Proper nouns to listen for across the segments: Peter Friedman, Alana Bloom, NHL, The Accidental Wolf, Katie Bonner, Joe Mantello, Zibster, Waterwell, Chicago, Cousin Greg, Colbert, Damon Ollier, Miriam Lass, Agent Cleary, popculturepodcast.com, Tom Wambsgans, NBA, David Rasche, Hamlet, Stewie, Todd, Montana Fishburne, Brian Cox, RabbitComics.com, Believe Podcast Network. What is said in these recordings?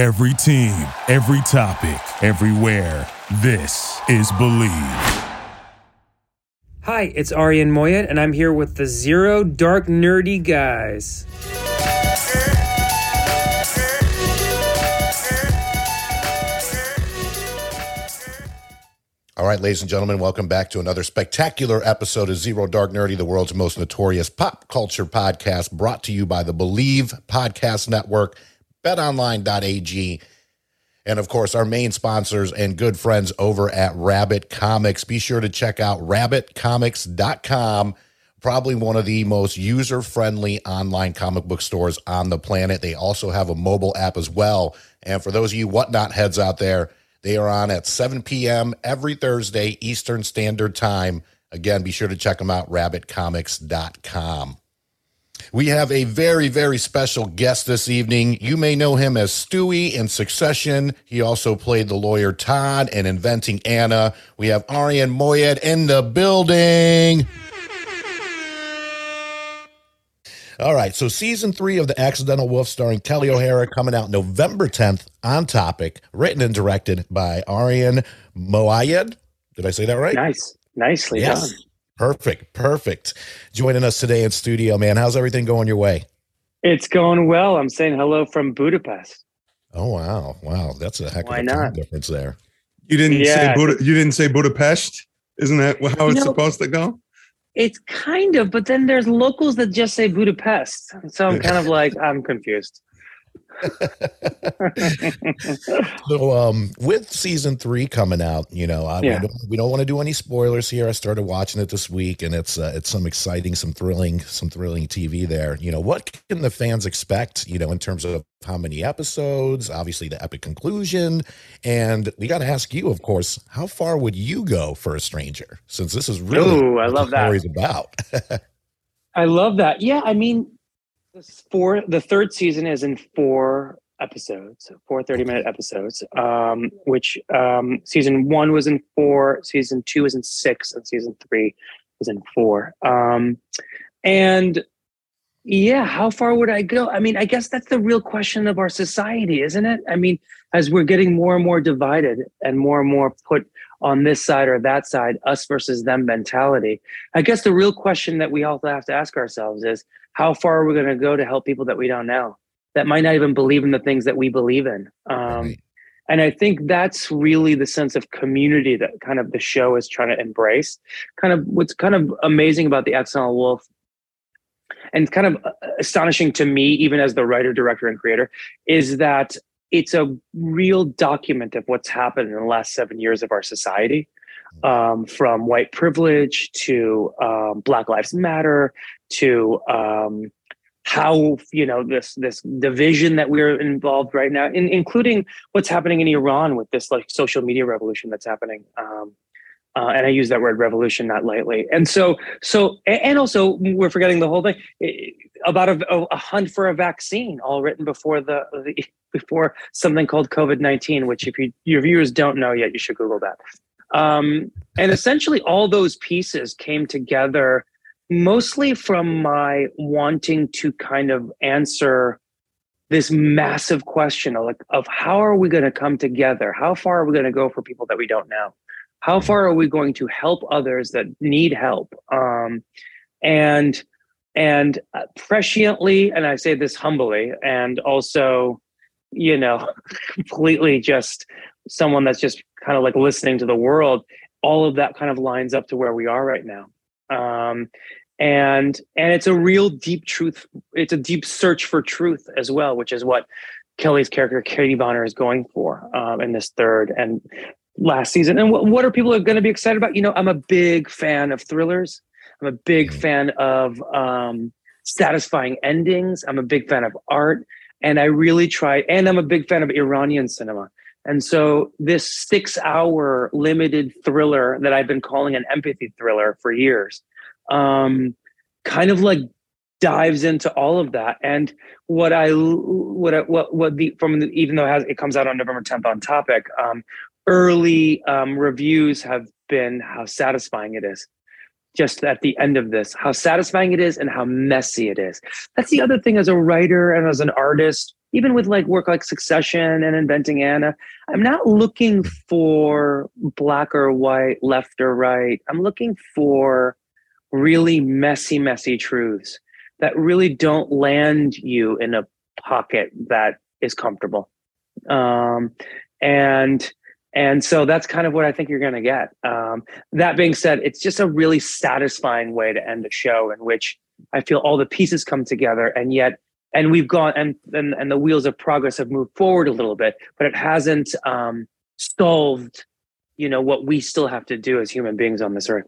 Every team, every topic, everywhere. This is Believe. Hi, it's Aryan Moayed, and I'm here with the Zero Dark Nerdy guys. All right, ladies and gentlemen, welcome back to another spectacular episode of Zero Dark Nerdy, the world's most notorious pop culture podcast, brought to you by the Believe Podcast Network, BetOnline.ag, and of course, our main sponsors and good friends over at Rabbit Comics. Be sure to check out RabbitComics.com, probably one of the most user-friendly online comic book stores on the planet. They also have a mobile app as well, and for those of you whatnot heads out there, they are on at 7 p.m. every Thursday, Eastern Standard Time. Again, be sure to check them out, RabbitComics.com. We have a very, very special guest this evening. You may know him as Stewie in Succession. He also played the lawyer Todd in Inventing Anna. We have Aryan Moayed in the building. All right, so season 3 of The Accidental Wolf, starring Kelly O'Hara, coming out November 10th, on topic, written and directed by Aryan Moayed. Did I say that right? Nice. Nicely done. Perfect. Joining us today in studio, man. How's everything going your way? It's going well. I'm saying hello from Budapest. Oh, wow. Wow, that's a heck of a time difference there. You didn't say Budapest? Isn't that how it's supposed to go? It's kind of, but then there's locals that just say Budapest. So I'm kind of like, I'm confused. So with season 3 coming out, we don't want to do any spoilers here. I started watching it this week, and it's some exciting, some thrilling TV there. You know, what can the fans expect, you know, in terms of how many episodes, obviously the epic conclusion, and we got to ask you, of course, how far would you go for a stranger, since this is really I love that story's about. I love that. Yeah, I mean, the third season is in 4 episodes, 4 30-minute episodes, which season 1 was in 4, season 2 was in 6, and season 3 was in 4. And yeah, how far would I go? I mean, I guess that's the real question of our society, isn't it? I mean, as we're getting more and more divided and more put on this side or that side, us versus them mentality, I guess the real question that we also have to ask ourselves is, how far are we going to go to help people that we don't know, that might not even believe in the things that we believe in? Right. And I think that's really the sense of community that kind of the show is trying to embrace. Kind of what's kind of amazing about The Accidental Wolf, and kind of astonishing to me, even as the writer, director, and creator, is that it's a real document of what's happened in the last 7 years of our society, from white privilege to Black Lives Matter, to how, you know, this division that we're involved right now, including what's happening in Iran with this like social media revolution that's happening. And I use that word revolution not lightly. And also we're forgetting the whole thing about a hunt for a vaccine, all written before before something called COVID-19, which if your viewers don't know yet, you should Google that. And essentially all those pieces came together mostly from my wanting to kind of answer this massive question of how are we going to come together? How far are we going to go for people that we don't know? How far are we going to help others that need help? And presciently, and I say this humbly, and also, you know, completely just someone that's just kind of like listening to the world, all of that kind of lines up to where we are right now. And it's a real deep truth. It's a deep search for truth as well, which is what Kelly's character, Katie Bonner, is going for in this third and last season. And what are people going to be excited about? You know, I'm a big fan of thrillers. I'm a big fan of satisfying endings. I'm a big fan of art. And I really try, and I'm a big fan of Iranian cinema. And so this 6-hour limited thriller that I've been calling an empathy thriller for years, kind of like dives into all of that. And even though it comes out on November 10th on topic, early reviews have been how satisfying it is. just at the end of this, how satisfying it is and how messy it is. That's the other thing as a writer and as an artist, even with like work like Succession and Inventing Anna, I'm not looking for black or white, left or right. I'm looking for really messy, messy truths that really don't land you in a pocket that is comfortable. And so that's kind of what I think you're going to get. That being said, it's just a really satisfying way to end a show in which I feel all the pieces come together, and yet, and we've gone, and the wheels of progress have moved forward a little bit, but it hasn't solved, you know, what we still have to do as human beings on this earth.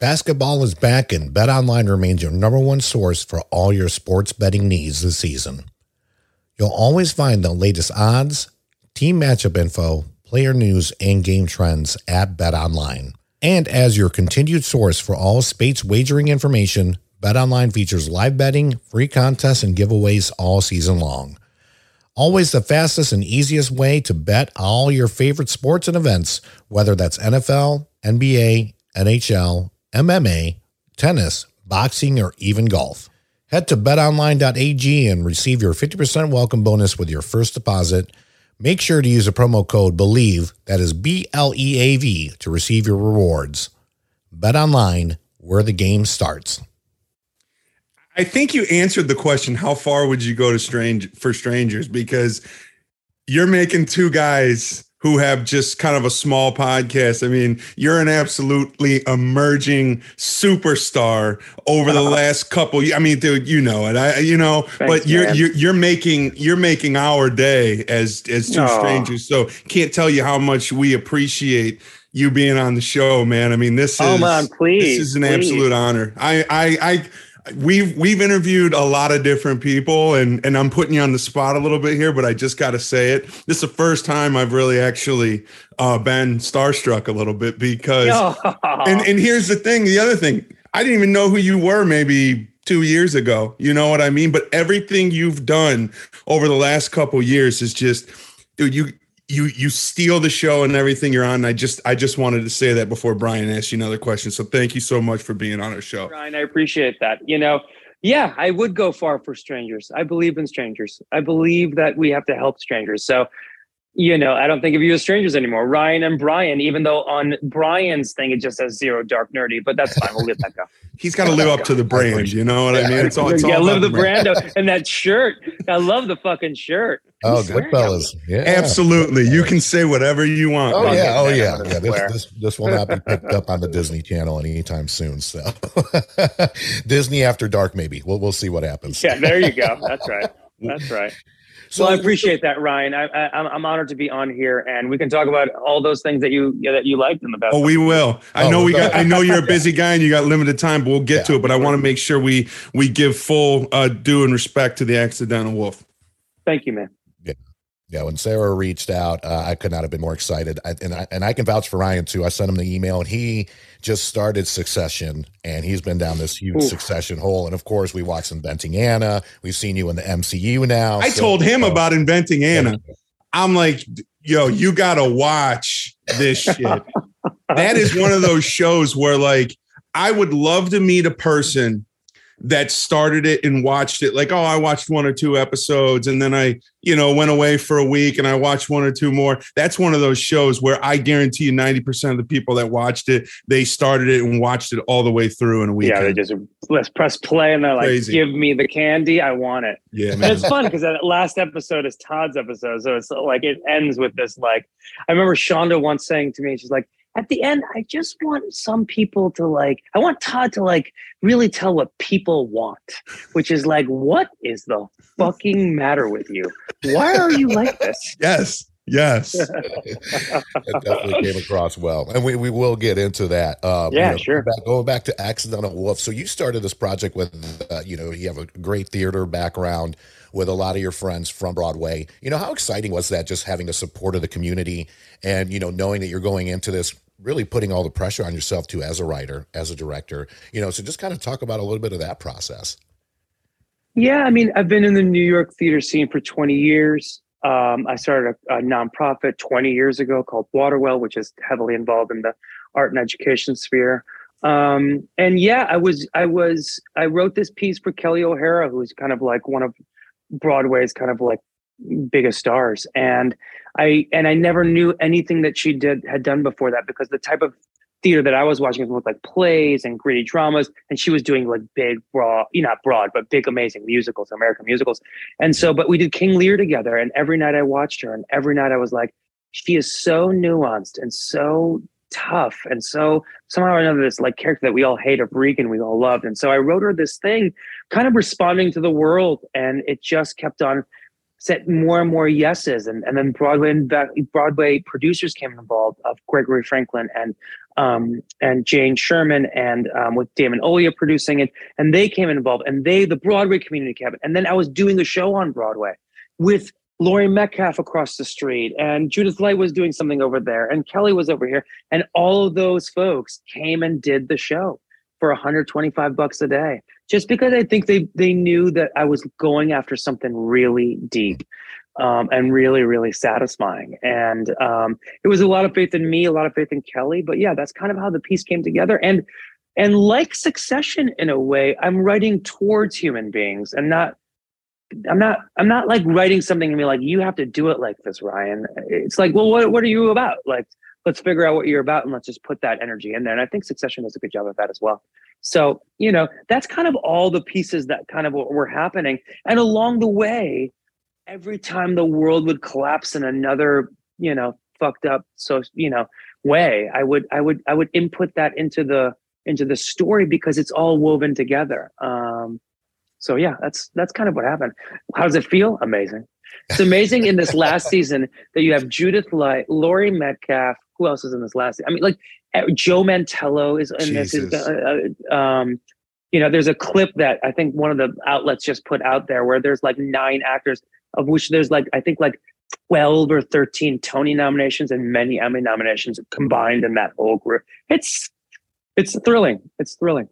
Basketball is back, and BetOnline remains your number one source for all your sports betting needs this season. You'll always find the latest odds, team matchup info, player news, and game trends at BetOnline. And as your continued source for all sports wagering information, BetOnline features live betting, free contests, and giveaways all season long. Always the fastest and easiest way to bet all your favorite sports and events, whether that's NFL, NBA, NHL, MMA, tennis, boxing, or even golf. Head to betonline.ag and receive your 50% welcome bonus with your first deposit. Make sure to use the promo code BELIEVE, that is BLEAV, to receive your rewards. BetOnline, where the game starts. I think you answered the question, how far would you go to for strangers? Because you're making two guys who have just kind of a small podcast. I mean, you're an absolutely emerging superstar over the last couple. I mean, dude, you know it. Thanks, but you're making our day as two strangers. So can't tell you how much we appreciate you being on the show, man. I mean, this is an absolute honor. We've interviewed a lot of different people, and I'm putting you on the spot a little bit here, but I just got to say it. This is the first time I've really actually been starstruck a little bit because, and here's the thing. The other thing, I didn't even know who you were maybe 2 years ago. You know what I mean? But everything you've done over the last couple of years is just, dude, you steal the show and everything you're on. And I just wanted to say that before Brian asked you another question. So thank you so much for being on our show, Brian. I appreciate that. You know, yeah, I would go far for strangers. I believe in strangers. I believe that we have to help strangers. So, you know, I don't think of you as strangers anymore, Ryan and Brian, even though on Brian's thing, it just says Zero Dark Nerdy, but that's fine. We'll let that go. He's got to live up to the brand. You know what I mean? It's all live the brand. And that shirt. I love the fucking shirt. Oh, good fellas. Yeah. Absolutely. You can say whatever you want. Oh, yeah. Oh, yeah. Yeah. This will not be picked up on the Disney Channel anytime soon. So Disney After Dark, maybe. We'll see what happens. Yeah, there you go. That's right. That's right. So I appreciate that, Ryan. I'm honored to be on here, and we can talk about all those things that you liked in the best. Oh, we will. I know you're a busy guy and you got limited time, but we'll get to it. But I want to make sure we give full due and respect to the Accidental Wolf. Thank you, man. Yeah, when Sarah reached out, I could not have been more excited. I can vouch for Ryan, too. I sent him the email, and he just started Succession, and he's been down this huge Succession hole. And, of course, we watched Inventing Anna. We've seen you in the MCU now. I told him about Inventing Anna. Yeah. I'm like, yo, you got to watch this shit. That is one of those shows where, like, I would love to meet a person that started it and watched it. Like, I watched one or two episodes, and then I, you know, went away for a week and I watched one or two more. That's one of those shows where I guarantee you 90% of the people that watched it, they started it and watched it all the way through in a weekend. Yeah, they just press play and they're like, crazy. Give me the candy. I want it. Yeah, man. And it's fun because that last episode is Todd's episode. So it's like, it ends with this, like, I remember Shonda once saying to me, she's like, at the end, I just want some people to like, I want Todd to like really tell what people want, which is like, what is the fucking matter with you? Why are you like this? Yes. It definitely came across well. And we will get into that. Sure. Going back to Accidental Wolf. So you started this project with, you have a great theater background with a lot of your friends from Broadway. You know, how exciting was that, just having the support of the community and, you know, knowing that you're going into this really putting all the pressure on yourself too, as a writer, as a director, you know, so just kind of talk about a little bit of that process. Yeah. I mean, I've been in the New York theater scene for 20 years. I started a nonprofit 20 years ago called Waterwell, which is heavily involved in the art and education sphere. And yeah, I wrote this piece for Kelly O'Hara, who is kind of like one of Broadway's kind of like biggest stars. And I never knew anything that she had done before that, because the type of theater that I was watching looked like plays and gritty dramas. And she was doing like big, big, amazing musicals, American musicals. And so, but we did King Lear together, and every night I watched her, and every night I was like, she is so nuanced and so tough. And so somehow or another, this like character that we all hate, of Regan, we all loved. And so I wrote her this thing kind of responding to the world, and it just kept on set more and more yeses. And then Broadway producers came involved, of Gregory Franklin and Jane Sherman, and with Damon Ollier producing it. And they came involved, and the Broadway community, Kevin. And then I was doing a show on Broadway with Laurie Metcalf across the street, and Judith Light was doing something over there, and Kelly was over here. And all of those folks came and did the show for $125 a day, just because I think they knew that I was going after something really deep, and really, really satisfying. And it was a lot of faith in me, a lot of faith in Kelly. But yeah, that's kind of how the piece came together. And like Succession, in a way, I'm writing towards human beings, and I'm not like writing something and be like, you have to do it like this, Ryan. It's like, well, what are you about? Like, let's figure out what you're about, and let's just put that energy in there. And I think Succession does a good job of that as well. So, you know, that's kind of all the pieces that kind of were happening. And along the way, every time the world would collapse in another, you know, fucked up, so, you know, way, I would input that into the story, because it's all woven together. So yeah, that's kind of what happened. How does it feel? Amazing. It's amazing in this last season that you have Judith Light, Laurie Metcalf. Who else is in this last season? I mean, like Joe Mantello is in Jesus. This. You know, there's a clip that I think one of the outlets just put out there where there's like 9 actors, of which there's like, I think like 12 or 13 Tony nominations and many Emmy nominations combined in that whole group. It's thrilling. It's thrilling.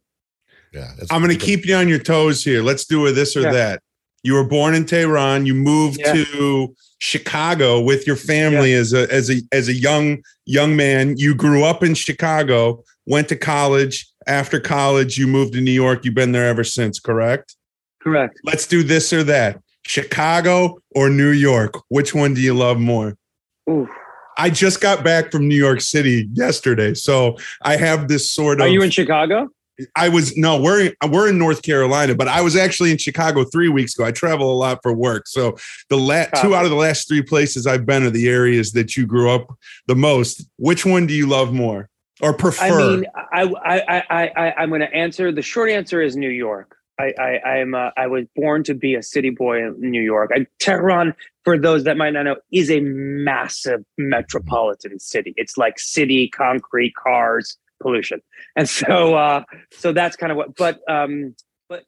Yeah, I'm going to keep you on your toes here. Let's do a this or that. You were born in Tehran. You moved to Chicago with your family as a young man. You grew up in Chicago, went to college. After college, you moved to New York. You've been there ever since, correct? Correct. Let's do this or that. Chicago or New York? Which one do you love more? Ooh. I just got back from New York City yesterday, so I have this sort of... Are you in Chicago? We're in North Carolina, but I was actually in Chicago 3 weeks ago. I travel a lot for work. So the two out of the last 3 places I've been are the areas that you grew up the most. Which one do you love more or prefer? I mean, I'm going to answer. The short answer is New York. I was born to be a city boy in New York. Tehran, for those that might not know, is a massive metropolitan city. It's like city, concrete, cars, pollution. And so so that's kind of what, but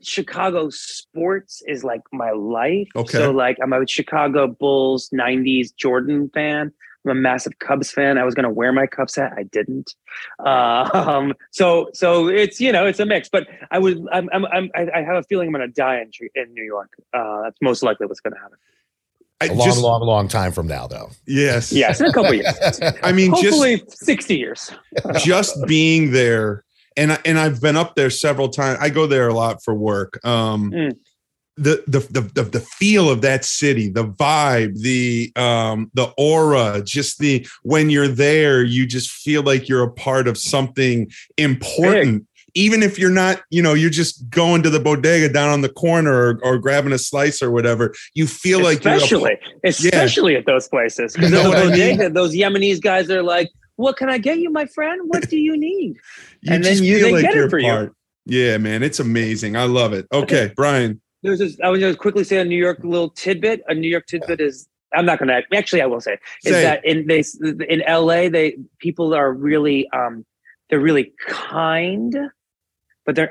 Chicago sports is like my life. Okay. So like I'm a Chicago Bulls 90s Jordan fan. I'm a massive Cubs fan. I was going to wear my Cubs hat. I didn't. So it's, you know, it's a mix, but I have a feeling I'm going to die in New York. That's most likely what's going to happen. A long time from now, though. Yes. Yes, in a couple of years. I mean, hopefully just 60 years. Just being there, and I've been up there several times. I go there a lot for work. The feel of that city, the vibe, the aura, just the when you're there, you just feel like you're a part of something important. Big. Even if you're not, you know, you're just going to the bodega down on the corner or grabbing a slice or whatever, you feel like you're... Especially at those places. You know what I mean? Those Yemenis guys are like, what can I get you, my friend? What do you need? They get it for you. Yeah, man, it's amazing. I love it. Okay, Brian. I was going to quickly say a New York little tidbit. A New York tidbit is... I'm not going to... Actually, I will say it. That in L.A., people are really... they're really kind... But they're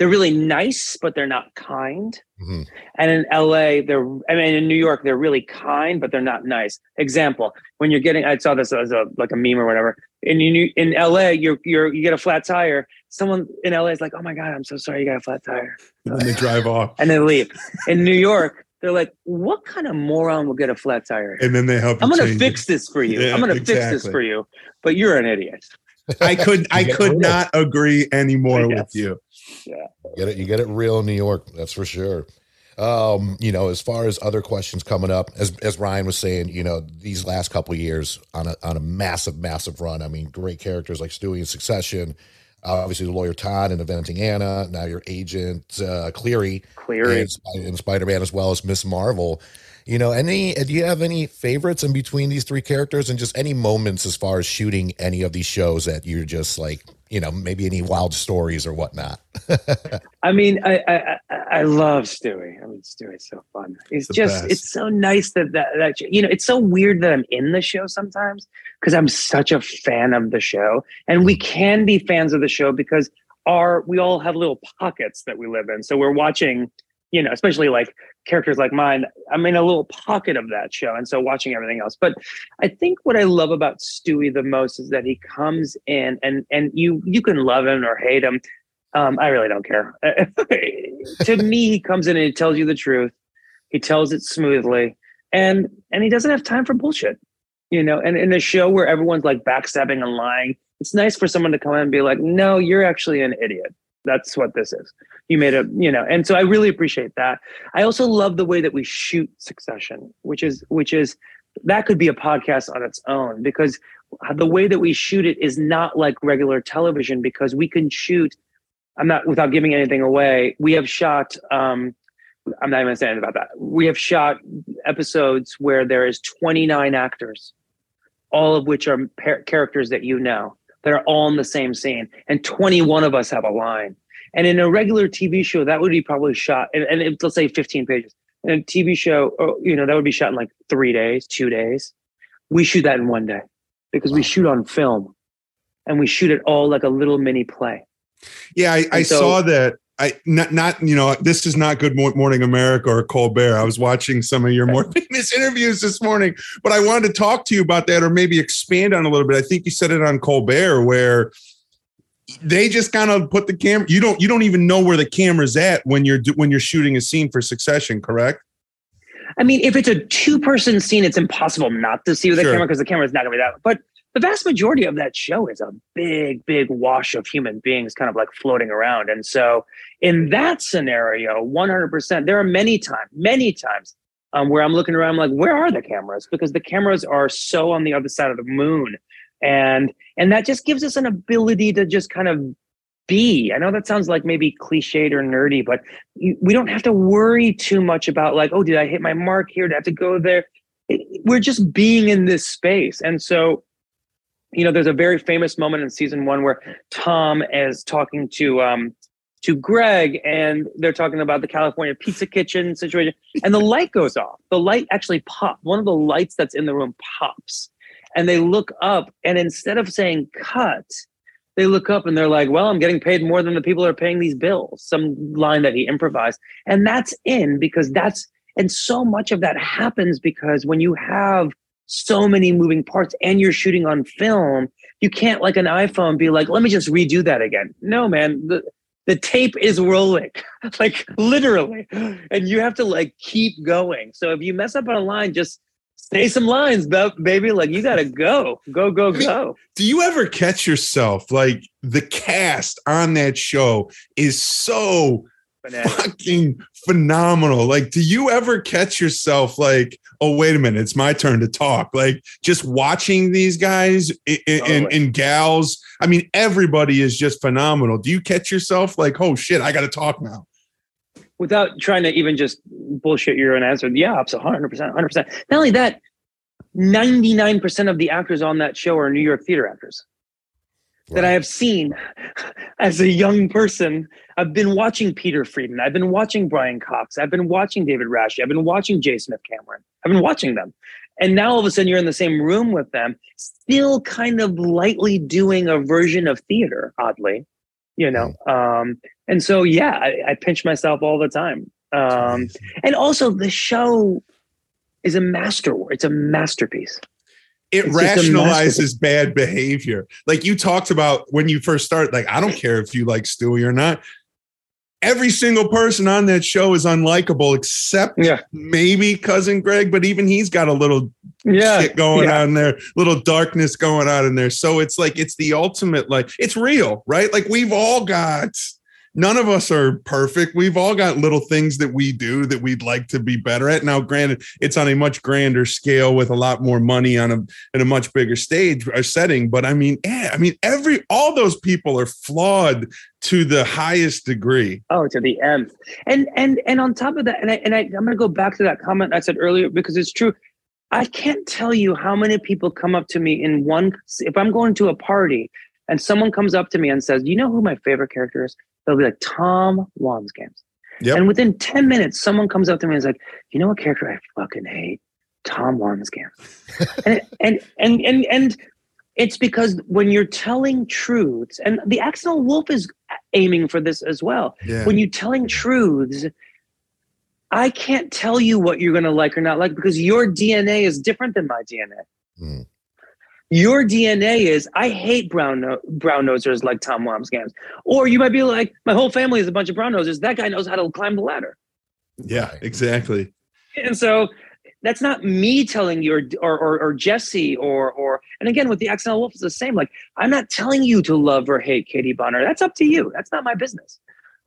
really nice, but they're not kind. Mm-hmm. And in LA, in New York, they're really kind, but they're not nice. Example, when you're getting, I saw this as a meme or whatever. In LA, you get a flat tire. Someone in LA is like, oh my God, I'm so sorry you got a flat tire. And they drive off. And they leave. In New York, they're like, what kind of moron will get a flat tire? And then they help you. I'm going to fix this for you. But you're an idiot. I could not agree anymore with you. Yeah, you get it real in New York, that's for sure. You know, as far as other questions coming up, as Ryan was saying, you know, these last couple of years on a massive run. I mean, great characters like Stewie in Succession, obviously the lawyer Todd in Inventing Anna, now your agent Cleary in Spider-Man, as well as Miss Marvel. You know, do you have any favorites in between these three characters, and just any moments as far as shooting any of these shows that you're just like, you know, maybe any wild stories or whatnot? I mean, I love Stewie. I mean, Stewie's so fun. He's just best. It's so nice that you know, it's so weird that I'm in the show sometimes because I'm such a fan of the show, and we can be fans of the show because we all have little pockets that we live in. So we're watching, you know, especially like characters like mine, I'm in a little pocket of that show. And so watching everything else. But I think what I love about Stewie the most is that he comes in and you can love him or hate him. I really don't care. To me, he comes in and he tells you the truth. He tells it smoothly, and he doesn't have time for bullshit, you know, and in a show where everyone's like backstabbing and lying, it's nice for someone to come in and be like, no, you're actually an idiot. That's what this is. You made a, you know, and so I really appreciate that. I also love the way that we shoot Succession, which is that could be a podcast on its own, because the way that we shoot it is not like regular television, because we can shoot, without giving anything away, we have shot, I'm not even saying about that. We have shot episodes where there is 29 actors, all of which are characters that you know. They're all in the same scene, and 21 of us have a line. And in a regular TV show, that would be probably shot, and let's say 15 pages. In a TV show, you know, that would be shot in like 3 days, 2 days. We shoot that in 1 day because we shoot on film, and we shoot it all like a little mini play. Yeah, I saw that. Not you know, this is not Good Morning America or Colbert. I was watching some of your more famous interviews this morning, but I wanted to talk to you about that, or maybe expand on a little bit. I think you said it on Colbert where they just kind of put the camera. You don't even know where the camera's at when you're shooting a scene for Succession, correct? I mean, if it's a two-person scene, it's impossible not to see with the camera, because the camera's not going to be that. But the vast majority of that show is a big wash of human beings kind of like floating around. And so in that scenario, 100%, there are many times where I'm looking around, I'm like, where are the cameras? Because the cameras are so on the other side of the moon. And that just gives us an ability to just kind of be. I know that sounds like maybe cliched or nerdy, but we don't have to worry too much about like, oh, did I hit my mark here? Did I have to go there? We're just being in this space. And so, you know, there's a very famous moment in season 1 where Tom is talking to Greg, and they're talking about the California pizza kitchen situation, and the light goes off. The light actually pops. One of the lights that's in the room pops, and they look up, and instead of saying cut, they look up and they're like, well, I'm getting paid more than the people that are paying these bills. Some line that he improvised. And that's in because and so much of that happens because when you have so many moving parts and you're shooting on film, you can't like an iPhone be like, let me just redo that again. No, man, the tape is rolling, like literally. And you have to like keep going. So if you mess up on a line, just say some lines, baby. Like you got to go. I mean, do you ever catch yourself? Like the cast on that show is so fucking phenomenal. Like, do you ever catch yourself like, oh, wait a minute, it's my turn to talk? Like, just watching these guys and gals, I mean, everybody is just phenomenal. Do you catch yourself like, oh shit, I gotta talk now? Without trying to even just bullshit your own answer, yeah, 100%. Not only that, 99% of the actors on that show are New York theater actors. That I have seen as a young person. I've been watching Peter Friedman. I've been watching Brian Cox. I've been watching David Rasche. I've been watching J. Smith Cameron. I've been watching them. And now all of a sudden you're in the same room with them, still kind of lightly doing a version of theater, oddly, you know? And so, yeah, I pinch myself all the time. And also the show is a masterwork. It's a masterpiece. It rationalizes bad behavior. Like you talked about when you first start, like, I don't care if you like Stewie or not. Every single person on that show is unlikable, except maybe Cousin Greg, but even he's got a little shit going on there, little darkness going on in there. So it's like, it's the ultimate, like, it's real, right? Like, we've all got, none of us are perfect. We've all got little things that we do that we'd like to be better at. Now, granted, it's on a much grander scale with a lot more money on in a much bigger stage or setting. But I mean, all those people are flawed to the highest degree. Oh, to the nth. And on top of that, I'm going to go back to that comment I said earlier, because it's true. I can't tell you how many people come up to me if I'm going to a party and someone comes up to me and says, you know who my favorite character is? They'll be like, Tom Wambsgans. Yep. And within 10 minutes, someone comes up to me and is like, you know what character I fucking hate? Tom Wambsgans. and it's because when you're telling truths, and The Accidental Wolf is aiming for this as well. Yeah. When you're telling truths, I can't tell you what you're going to like or not like, because your DNA is different than my DNA. Mm. Your DNA is, I hate brown nosers like Tom Wambsgans. Or you might be like, my whole family is a bunch of brown nosers. That guy knows how to climb the ladder. Yeah, exactly. And so that's not me telling you or Jesse or and again, with The Accidental Wolf, it's the same. Like, I'm not telling you to love or hate Katie Bonner. That's up to you. That's not my business.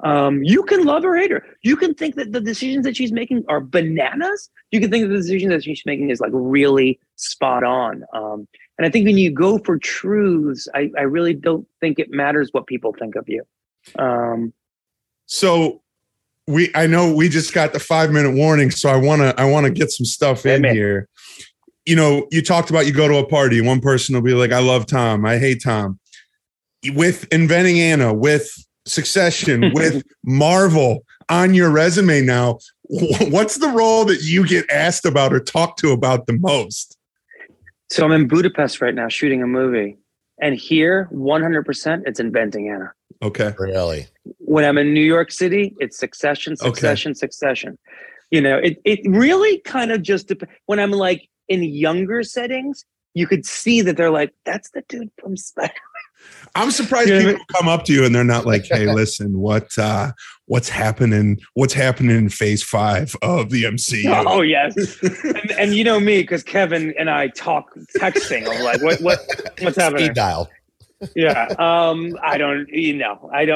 You can love or hate her. You can think that the decisions that she's making are bananas. You can think that the decision that she's making is like really spot on. And I think when you go for truths, I really don't think it matters what people think of you. I know we just got the 5-minute warning, so I want to get some stuff in here. You know, you talked about, you go to a party, one person will be like, I love Tom, I hate Tom. With Inventing Anna, with Succession, with Marvel on your resume now, what's the role that you get asked about or talked to about the most? So I'm in Budapest right now shooting a movie, and here 100% it's Inventing Anna. Okay. Really? When I'm in New York City, it's Succession, okay. Succession. You know, it really kind of just when I'm like in younger settings, you could see that they're like, that's the dude from Spider-Man. I'm surprised people come up to you and they're not like, hey, listen, what's happening in phase 5 of the MCU? Oh, yes. and you know me, because Kevin and I talk texting. I'm like, what's happening? Speed dial. Yeah. I don't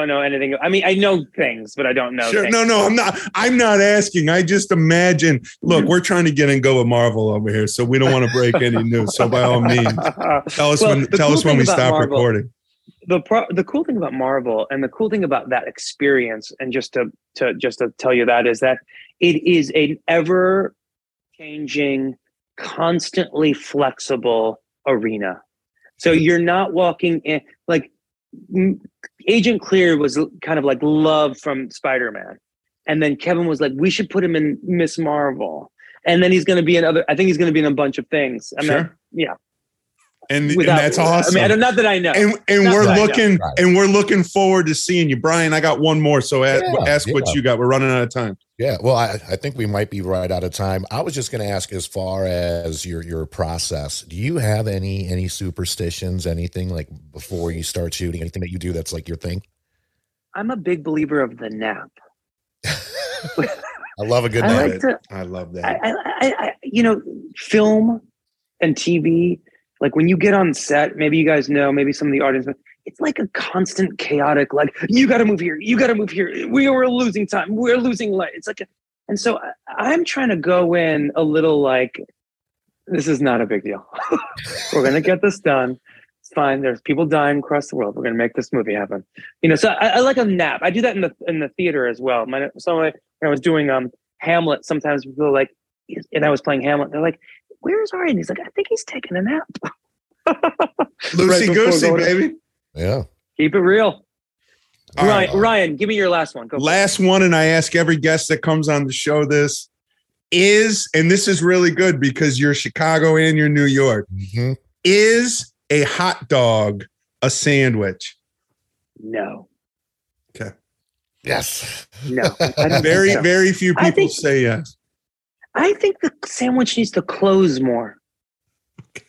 know anything. I mean, I know things, but I don't know. Sure. Things. No, I'm not asking. I just imagine, look, we're trying to get in go with Marvel over here, so we don't want to break any news. So by all means, tell us when we stop Marvel, recording. The cool thing about Marvel and the cool thing about that experience, and just to tell you that, is that it is an ever changing, constantly flexible arena. So you're not walking in, like Agent Clear was kind of like love from Spider-Man. And then Kevin was like, we should put him in Miss Marvel. And then he's going to be in he's going to be in a bunch of things. I mean, sure. Yeah. And that's awesome. I mean, not that I know. And we're looking forward to seeing you, Brian. I got one more, so ask what you got. We're running out of time. Yeah, well, I think we might be right out of time. I was just going to ask, as far as your process, do you have any superstitions, anything like before you start shooting, anything that you do that's like your thing? I'm a big believer of the nap. I love a good nap. I love that. Film and TV. Like when you get on set, maybe you guys know, maybe some of the audience, it's like a constant chaotic, like, you got to move here. You got to move here. We were losing time. We're losing light. It's like, and so I'm trying to go in a little like, this is not a big deal. We're going to get this done. It's fine. There's people dying across the world. We're going to make this movie happen. You know, so I like a nap. I do that in the theater as well. When I was doing Hamlet, sometimes people like, and I was playing Hamlet, they're like, where's Aryan? He's like, I think he's taking a nap. Loosey goosey, baby. Yeah. Keep it real. Ryan, give me your last one. Go last one, and I ask every guest that comes on the show this, and this is really good because you're Chicago and you're New York, mm-hmm. Is a hot dog a sandwich? No. Okay. Yes. No. Very, so. Very few people say yes. I think the sandwich needs to close more.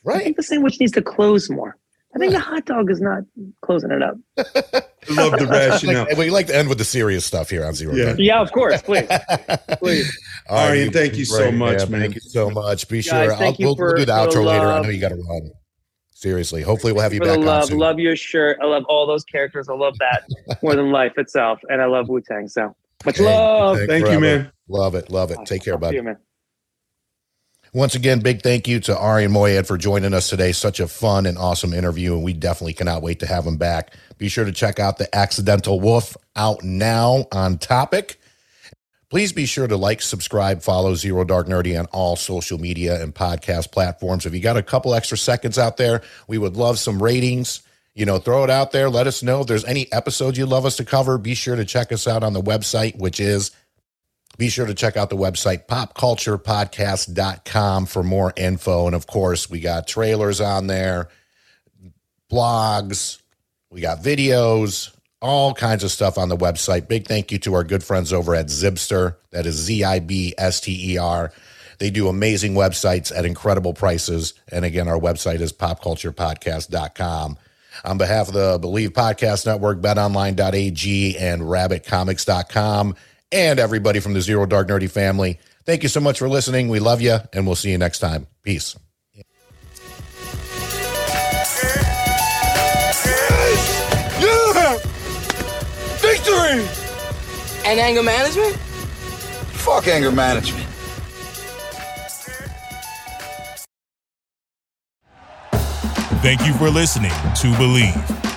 Right. I think the sandwich needs to close more. I think the hot dog is not closing it up. Love the rationale. We like to end with the serious stuff here on Zero. Yeah, yeah, of course. Please. Please. Aryan, thank you so much, man. Thank you so much. Be sure. We'll do the outro later. I know you got to run. Seriously. Hopefully we'll have you back on soon. I love your shirt. I love all those characters. I love that more than life itself. And I love Wu-Tang. So much love. Thank you, man. Love it. Love it. Take care, buddy. Once again, big thank you to Aryan Moayed for joining us today. Such a fun and awesome interview, and we definitely cannot wait to have him back. Be sure to check out The Accidental Wolf, out now on Topic. Please be sure to like, subscribe, follow Zero Dark Nerdy on all social media and podcast platforms. If you got a couple extra seconds out there, we would love some ratings. You know, throw it out there. Let us know if there's any episodes you'd love us to cover. Be sure to check us out on the website, which is... Be sure to check out the website, popculturepodcast.com, for more info. And, of course, we got trailers on there, blogs, we got videos, all kinds of stuff on the website. Big thank you to our good friends over at Zibster. That is Zibster. They do amazing websites at incredible prices. And, again, our website is popculturepodcast.com. On behalf of the Believe Podcast Network, BetOnline.ag, and RabbitComics.com, and everybody from the Zero Dark Nerdy family, thank you so much for listening. We love you, and we'll see you next time. Peace. Yeah! Victory! And anger management? Fuck anger management. Thank you for listening to Believe.